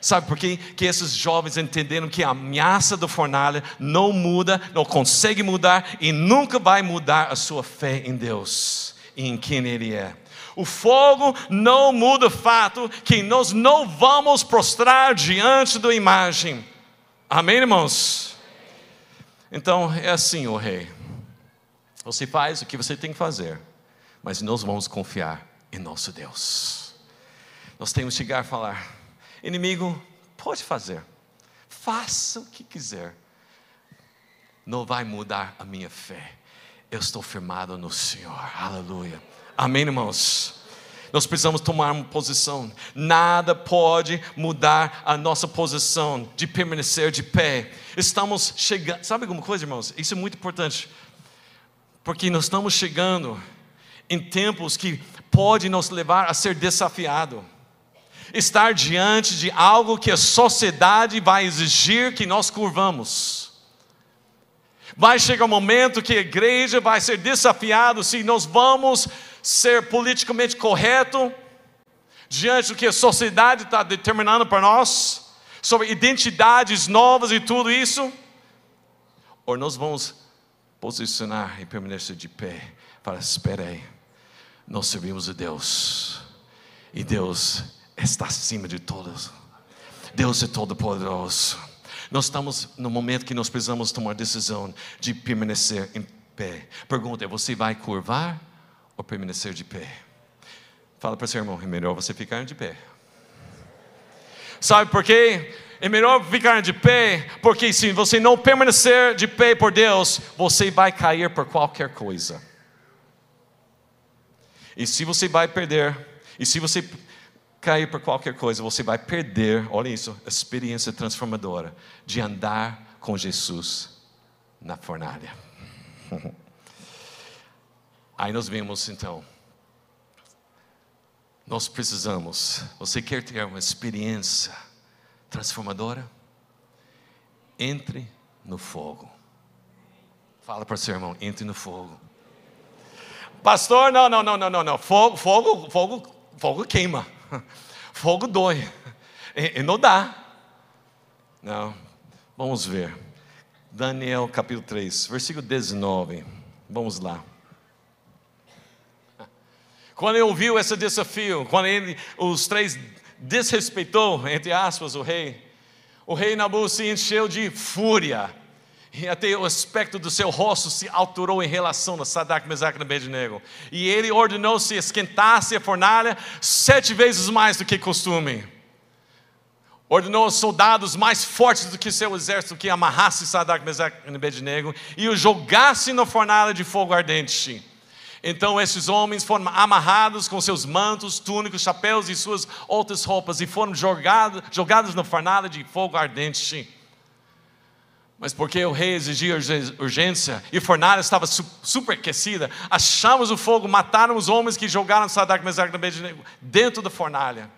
Sabe por quê? Que esses jovens entenderam que a ameaça da fornalha não muda, não consegue mudar e nunca vai mudar a sua fé em Deus e em quem Ele é. O fogo não muda o fato que nós não vamos prostrar diante da imagem. Amém, irmãos? Então é assim, ó rei, você faz o que você tem que fazer, mas nós vamos confiar em nosso Deus. Nós temos que chegar a falar: inimigo, pode fazer, faça o que quiser, não vai mudar a minha fé, eu estou firmado no Senhor. Aleluia, amém, irmãos? Nós precisamos tomar uma posição. Nada pode mudar a nossa posição de permanecer de pé. Estamos chegando, sabe alguma coisa, irmãos? Isso é muito importante, porque nós estamos chegando em tempos que pode nos levar a ser desafiado, estar diante de algo que a sociedade vai exigir que nós curvamos. Vai chegar um momento que a igreja vai ser desafiada se nós vamos ser politicamente correto diante do que a sociedade está determinando para nós, sobre identidades novas e tudo isso, ou nós vamos posicionar e permanecer de pé para esperar. Aí, nós servimos a Deus, e Deus está acima de todos, Deus é todo poderoso. Nós estamos no momento que nós precisamos tomar a decisão de permanecer em pé. Pergunta é: você vai curvar ou permanecer de pé? Fala para seu irmão: é melhor você ficar de pé. Sabe por quê? É melhor ficar de pé, porque se você não permanecer de pé por Deus, você vai cair por qualquer coisa. E se você vai perder, e se você cair por qualquer coisa, você vai perder, olha isso, a experiência transformadora de andar com Jesus na fornalha. Aí nós vemos então, nós precisamos, você quer ter uma experiência transformadora? Entre no fogo. Fala para o seu irmão: entre no fogo. Pastor, não, não, não, não, não, fogo, fogo, fogo, fogo queima, fogo dói, e, e não dá. Não, vamos ver, Daniel capítulo três, versículo dezenove, vamos lá. Quando ele ouviu esse desafio, quando ele, os três desrespeitou, entre aspas, o rei, o rei Nabu se encheu de fúria, e até o aspecto do seu rosto se alterou em relação a Sadraque, Mesaque e Abednego. E ele ordenou se esquentasse a fornalha sete vezes mais do que costume. Ordenou aos soldados mais fortes do que seu exército que amarrasse Sadraque, Mesaque e Abednego e o jogasse na fornalha de fogo ardente. Então esses homens foram amarrados com seus mantos, túnicos, chapéus e suas outras roupas e foram jogados, jogados na fornalha de fogo ardente. Mas porque o rei exigia urgência e a fornalha estava superaquecida, achamos o fogo, mataram os homens que jogaram Sadraque, Mesaque e Abednego dentro da fornalha.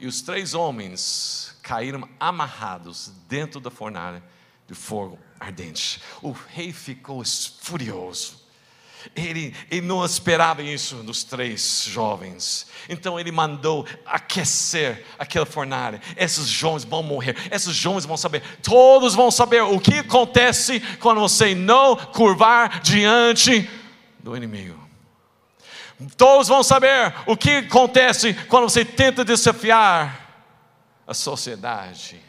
E os três homens caíram amarrados dentro da fornalha de fogo ardente. O rei ficou furioso. Ele, ele não esperava isso dos três jovens. Então ele mandou aquecer aquela fornalha. Esses jovens vão morrer, esses jovens vão saber, todos vão saber o que acontece quando você não curvar diante do inimigo. Todos vão saber o que acontece quando você tenta desafiar a sociedade.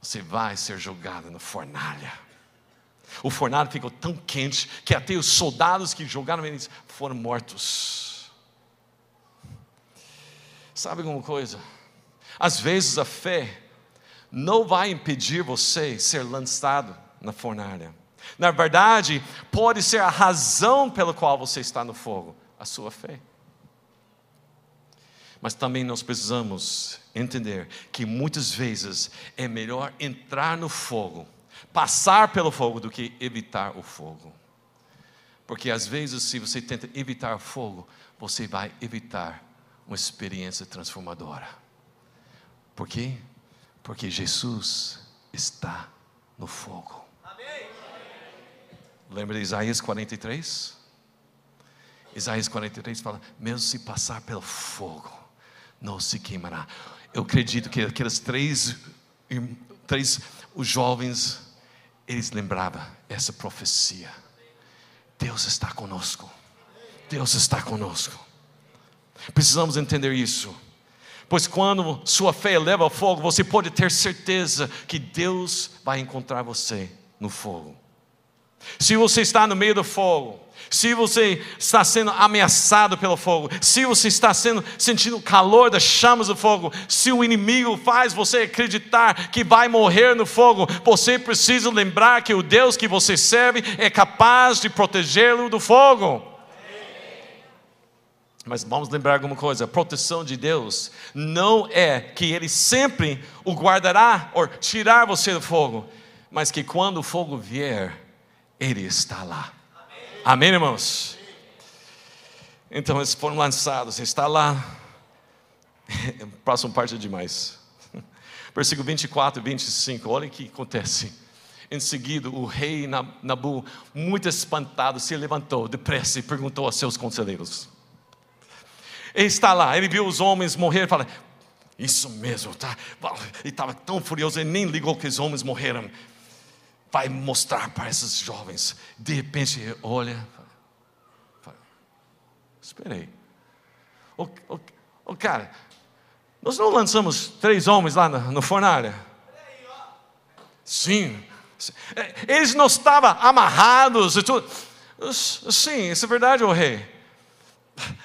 Você vai ser jogado na fornalha. O fornalho ficou tão quente que até os soldados que jogaram eles foram mortos. Sabe alguma coisa? Às vezes a fé não vai impedir você ser lançado na fornalha. Na verdade, pode ser a razão pela qual você está no fogo, a sua fé. Mas também nós precisamos entender que muitas vezes é melhor entrar no fogo, passar pelo fogo, do que evitar o fogo. Porque às vezes se você tenta evitar o fogo, você vai evitar uma experiência transformadora. Por quê? Porque Jesus está no fogo. Amém. Lembra de Isaías quarenta e três? Isaías quarenta e três fala: mesmo se passar pelo fogo, não se queimará. Eu acredito que aqueles três, três os jovens, eles lembravam essa profecia. Deus está conosco, Deus está conosco. Precisamos entender isso, pois quando sua fé eleva ao fogo, você pode ter certeza que Deus vai encontrar você no fogo. Se você está no meio do fogo, se você está sendo ameaçado pelo fogo, se você está sendo, sentindo o calor das chamas do fogo, se o inimigo faz você acreditar que vai morrer no fogo, você precisa lembrar que o Deus que você serve é capaz de protegê-lo do fogo. Mas vamos lembrar alguma coisa: a proteção de Deus não é que Ele sempre o guardará ou tirar você do fogo, mas que quando o fogo vier, Ele está lá. Amém, irmãos? Então eles foram lançados, está lá. Próxima parte é demais. Versículo vinte e quatro e vinte e cinco, olha o que acontece. Em seguida o rei Nabu, muito espantado, se levantou depressa e perguntou a seus conselheiros. Ele está lá, ele viu os homens morrer e fala: isso mesmo, tá? Ele estava tão furioso, ele nem ligou que os homens morreram. Vai mostrar para esses jovens. De repente ele olha, espera aí, o, o, o cara, nós não lançamos três homens lá no fornalha? Sim, eles não estavam amarrados e tudo. Sim, isso é verdade, o rei.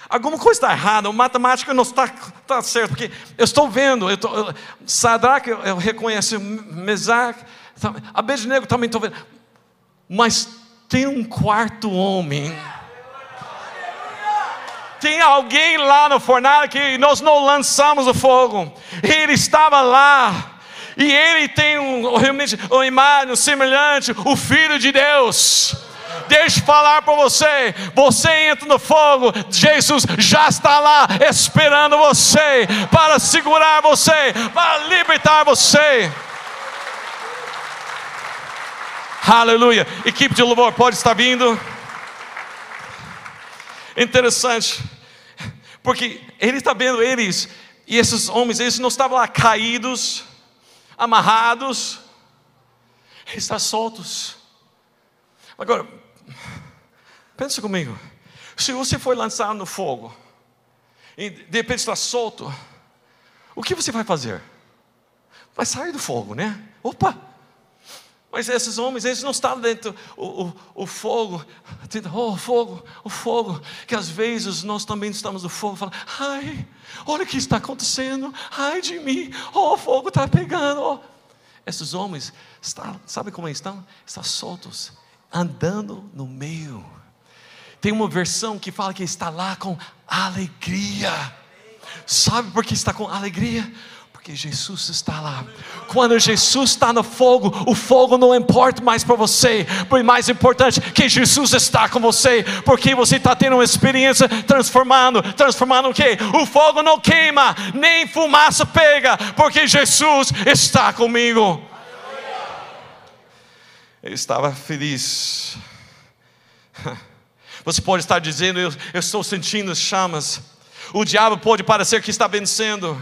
Alguma coisa está errada, a matemática não está, está certa, porque eu estou vendo, eu estou, eu, Sadraque eu, eu reconheço, Mesaque, Abednego também estou vendo, mas tem um quarto homem, tem alguém lá no fornalha que nós não lançamos o fogo, ele estava lá, e ele tem um, realmente uma imagem, um semelhante, o Filho de Deus. Deixa eu falar para você, você entra no fogo, Jesus já está lá esperando você, para segurar você, para libertar você. Aleluia. Equipe de louvor pode estar vindo. Interessante, porque ele está vendo eles, e esses homens, eles não estavam lá caídos, amarrados, eles estão soltos. Agora, pensa comigo, se você foi lançado no fogo, e de repente está solto, o que você vai fazer? Vai sair do fogo, né? Opa! Mas esses homens, eles não estavam dentro, o, o, o fogo, oh, o fogo, o fogo, que às vezes nós também estamos no fogo, falando: ai, olha o que está acontecendo, ai de mim, oh, o fogo está pegando, oh. Esses homens, está, sabe como eles estão? Estão soltos, andando no meio. Tem uma versão que fala que está lá com alegria. Sabe por que está com alegria? Porque Jesus está lá. Quando Jesus está no fogo, o fogo não importa mais para você, o mais importante é que Jesus está com você, porque você está tendo uma experiência transformando, transformando o quê? O fogo não queima, nem fumaça pega, porque Jesus está comigo. Ele estava feliz. Você pode estar dizendo: eu, eu estou sentindo as chamas. O diabo pode parecer que está vencendo.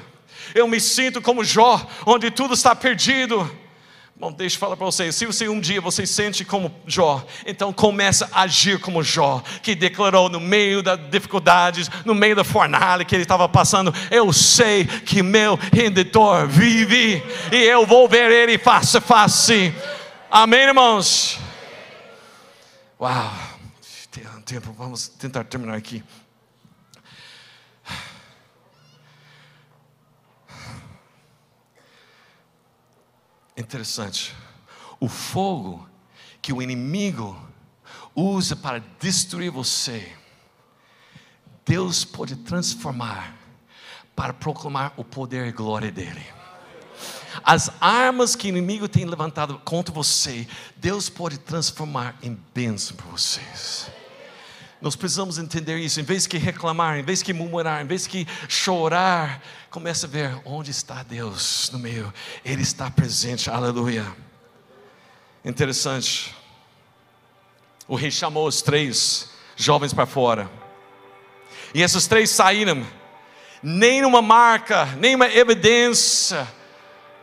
Eu me sinto como Jó, onde tudo está perdido. Bom, deixa eu falar para vocês, se você um dia você sente como Jó, então começa a agir como Jó, que declarou no meio das dificuldades, no meio da fornalha que ele estava passando: eu sei que meu Redentor vive, e eu vou ver Ele face a face. Amém, irmãos? Uau, tem um tempo, vamos tentar terminar aqui. Interessante, o fogo que o inimigo usa para destruir você, Deus pode transformar para proclamar o poder e glória dEle. As armas que o inimigo tem levantado contra você, Deus pode transformar em bênção para vocês. Nós precisamos entender isso. Em vez que reclamar, em vez que murmurar, em vez que chorar, comece a ver onde está Deus no meio. Ele está presente, aleluia. Interessante, o rei chamou os três jovens para fora, e esses três saíram, nem uma marca, nem uma evidência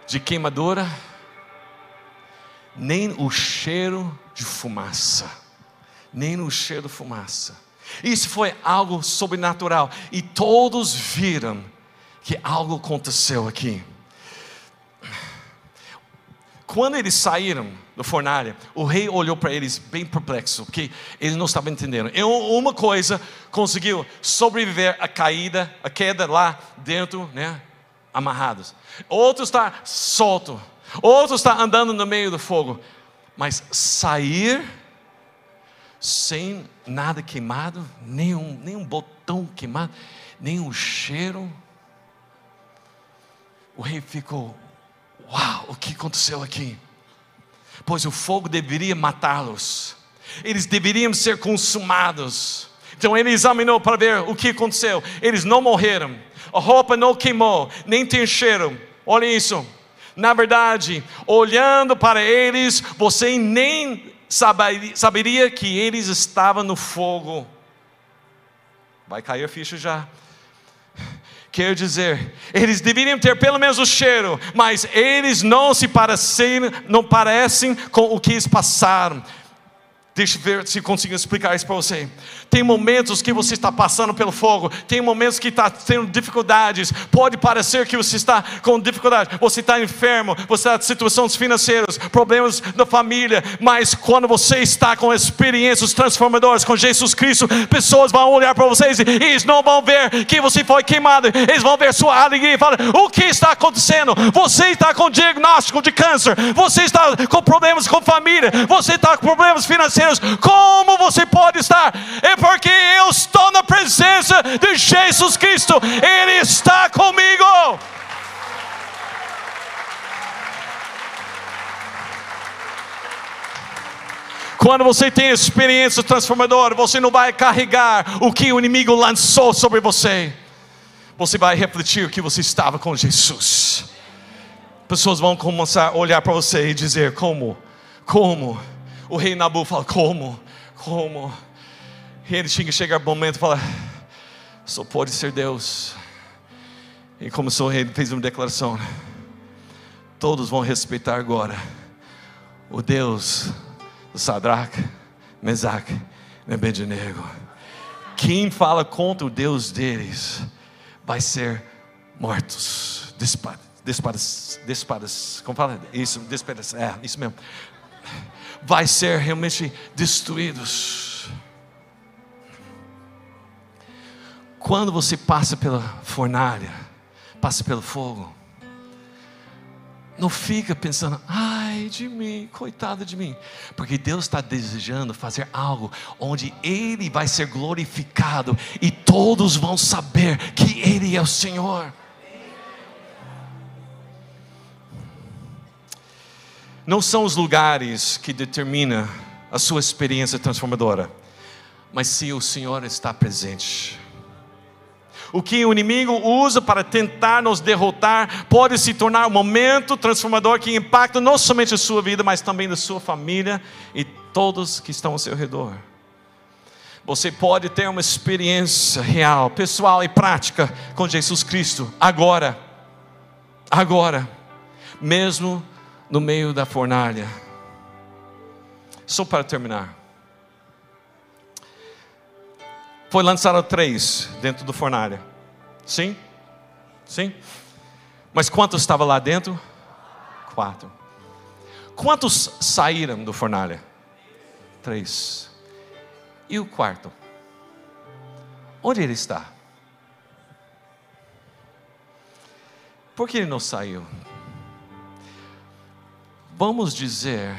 de queimadura, nem o cheiro de fumaça, nem no cheiro de fumaça. Isso foi algo sobrenatural. E todos viram que algo aconteceu aqui. Quando eles saíram da fornalha, o rei olhou para eles bem perplexo, porque eles não estavam entendendo. E uma coisa conseguiu sobreviver à caída, a queda lá dentro, né, amarrados. Outro está solto. Outro está andando no meio do fogo. Mas sair sem nada queimado, nenhum, nenhum botão queimado, nenhum cheiro. O rei ficou: uau, o que aconteceu aqui? Pois o fogo deveria matá-los, eles deveriam ser consumados. Então ele examinou para ver o que aconteceu. Eles não morreram, a roupa não queimou, nem tem cheiro. Olha isso. Na verdade, olhando para eles, você nem saberia que eles estavam no fogo. Vai cair a ficha já. Quer dizer, eles deveriam ter pelo menos o cheiro, mas eles não se parecem, não parecem com o que eles passaram. Deixa eu ver se consigo explicar isso para você. Tem momentos que você está passando pelo fogo, tem momentos que está tendo dificuldades, pode parecer que você está com dificuldade, você está enfermo, você está em situações financeiras, problemas da família, mas quando você está com experiências transformadoras com Jesus Cristo, pessoas vão olhar para vocês e eles não vão ver que você foi queimado, eles vão ver sua alegria e falar: o que está acontecendo? Você está com diagnóstico de câncer, você está com problemas com família, você está com problemas financeiros, como você pode estar? É porque eu estou na presença de Jesus Cristo, Ele está comigo. Quando você tem experiência transformadora, você não vai carregar o que o inimigo lançou sobre você, você vai refletir que você estava com Jesus. Pessoas vão começar a olhar para você e dizer: como? Como? O rei Nabu fala: como? Como? Ele tinha que chegar um momento e falar: só pode ser Deus. E começou, ele fez uma declaração: todos vão respeitar agora o Deus do Sadraque, Mesaque e Abednego. Quem fala contra o Deus deles vai ser mortos, despedaçados. Como fala? Isso, despedaçados. É, isso mesmo. Vai ser realmente destruídos. Quando você passa pela fornalha, passa pelo fogo, não fica pensando: ai de mim, coitado de mim, porque Deus está desejando fazer algo onde Ele vai ser glorificado e todos vão saber que Ele é o Senhor. Não são os lugares que determinam a sua experiência transformadora, mas se o Senhor está presente. O que o inimigo usa para tentar nos derrotar pode se tornar um momento transformador que impacta não somente a sua vida, mas também da sua família e todos que estão ao seu redor. Você pode ter uma experiência real, pessoal e prática com Jesus Cristo agora, agora, mesmo no meio da fornalha. Só para terminar. Foi lançado três dentro do fornalha. Sim? Sim? Mas quantos estavam lá dentro? Quatro. Quantos saíram do fornalha? Três. E o quarto? Onde ele está? Por que ele não saiu? Vamos dizer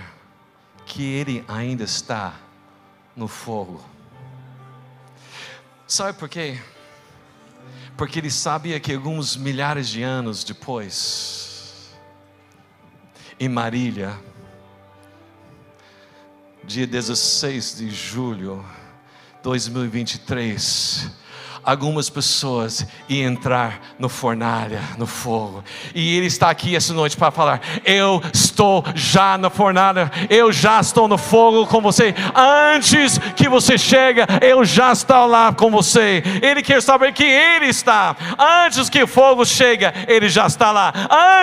que ele ainda está no fogo. Sabe por quê? Porque ele sabia que alguns milhares de anos depois, em Marília, dia dezesseis de julho de dois mil e vinte e três, algumas pessoas iam entrar no fornalha, no fogo. E ele está aqui essa noite para falar: eu estou já na fornalha, eu já estou no fogo com você. Antes que você chega, eu já estou lá com você. Ele quer saber que ele está. Antes que o fogo chega, ele já está lá.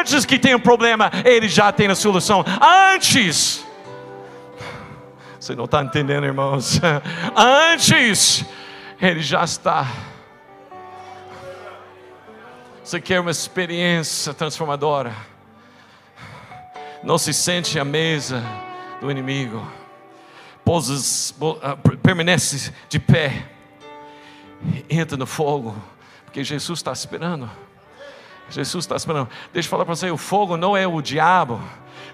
Antes que tenha um problema, ele já tem a solução. Antes. Você não está entendendo, irmãos? Antes Ele já está. Você quer uma experiência transformadora? Não se sente à mesa do inimigo. Poses, permanece de pé. Entra no fogo, porque Jesus está esperando. Jesus está esperando. Deixa eu falar para você, o fogo não é o diabo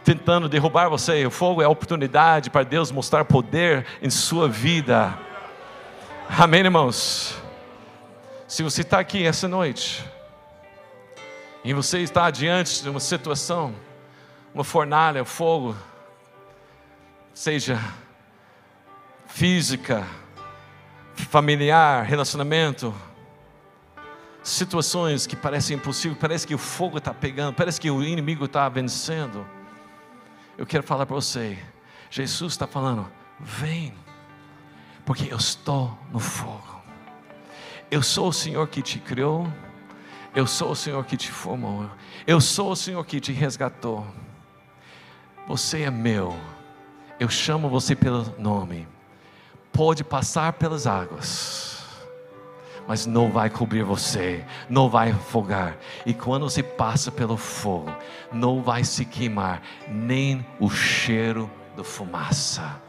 tentando derrubar você. O fogo é a oportunidade para Deus mostrar poder em sua vida. Amém, irmãos? Se você está aqui essa noite e você está diante de uma situação, uma fornalha, fogo, seja física, familiar, relacionamento, situações que parecem impossíveis, parece que o fogo está pegando, parece que o inimigo está vencendo, eu quero falar para você, Jesus está falando, vem, porque eu estou no fogo, eu sou o Senhor que te criou, eu sou o Senhor que te formou, eu sou o Senhor que te resgatou, você é meu, eu chamo você pelo nome, pode passar pelas águas, mas não vai cobrir você, não vai afogar, e quando você passa pelo fogo, não vai se queimar, nem o cheiro da fumaça.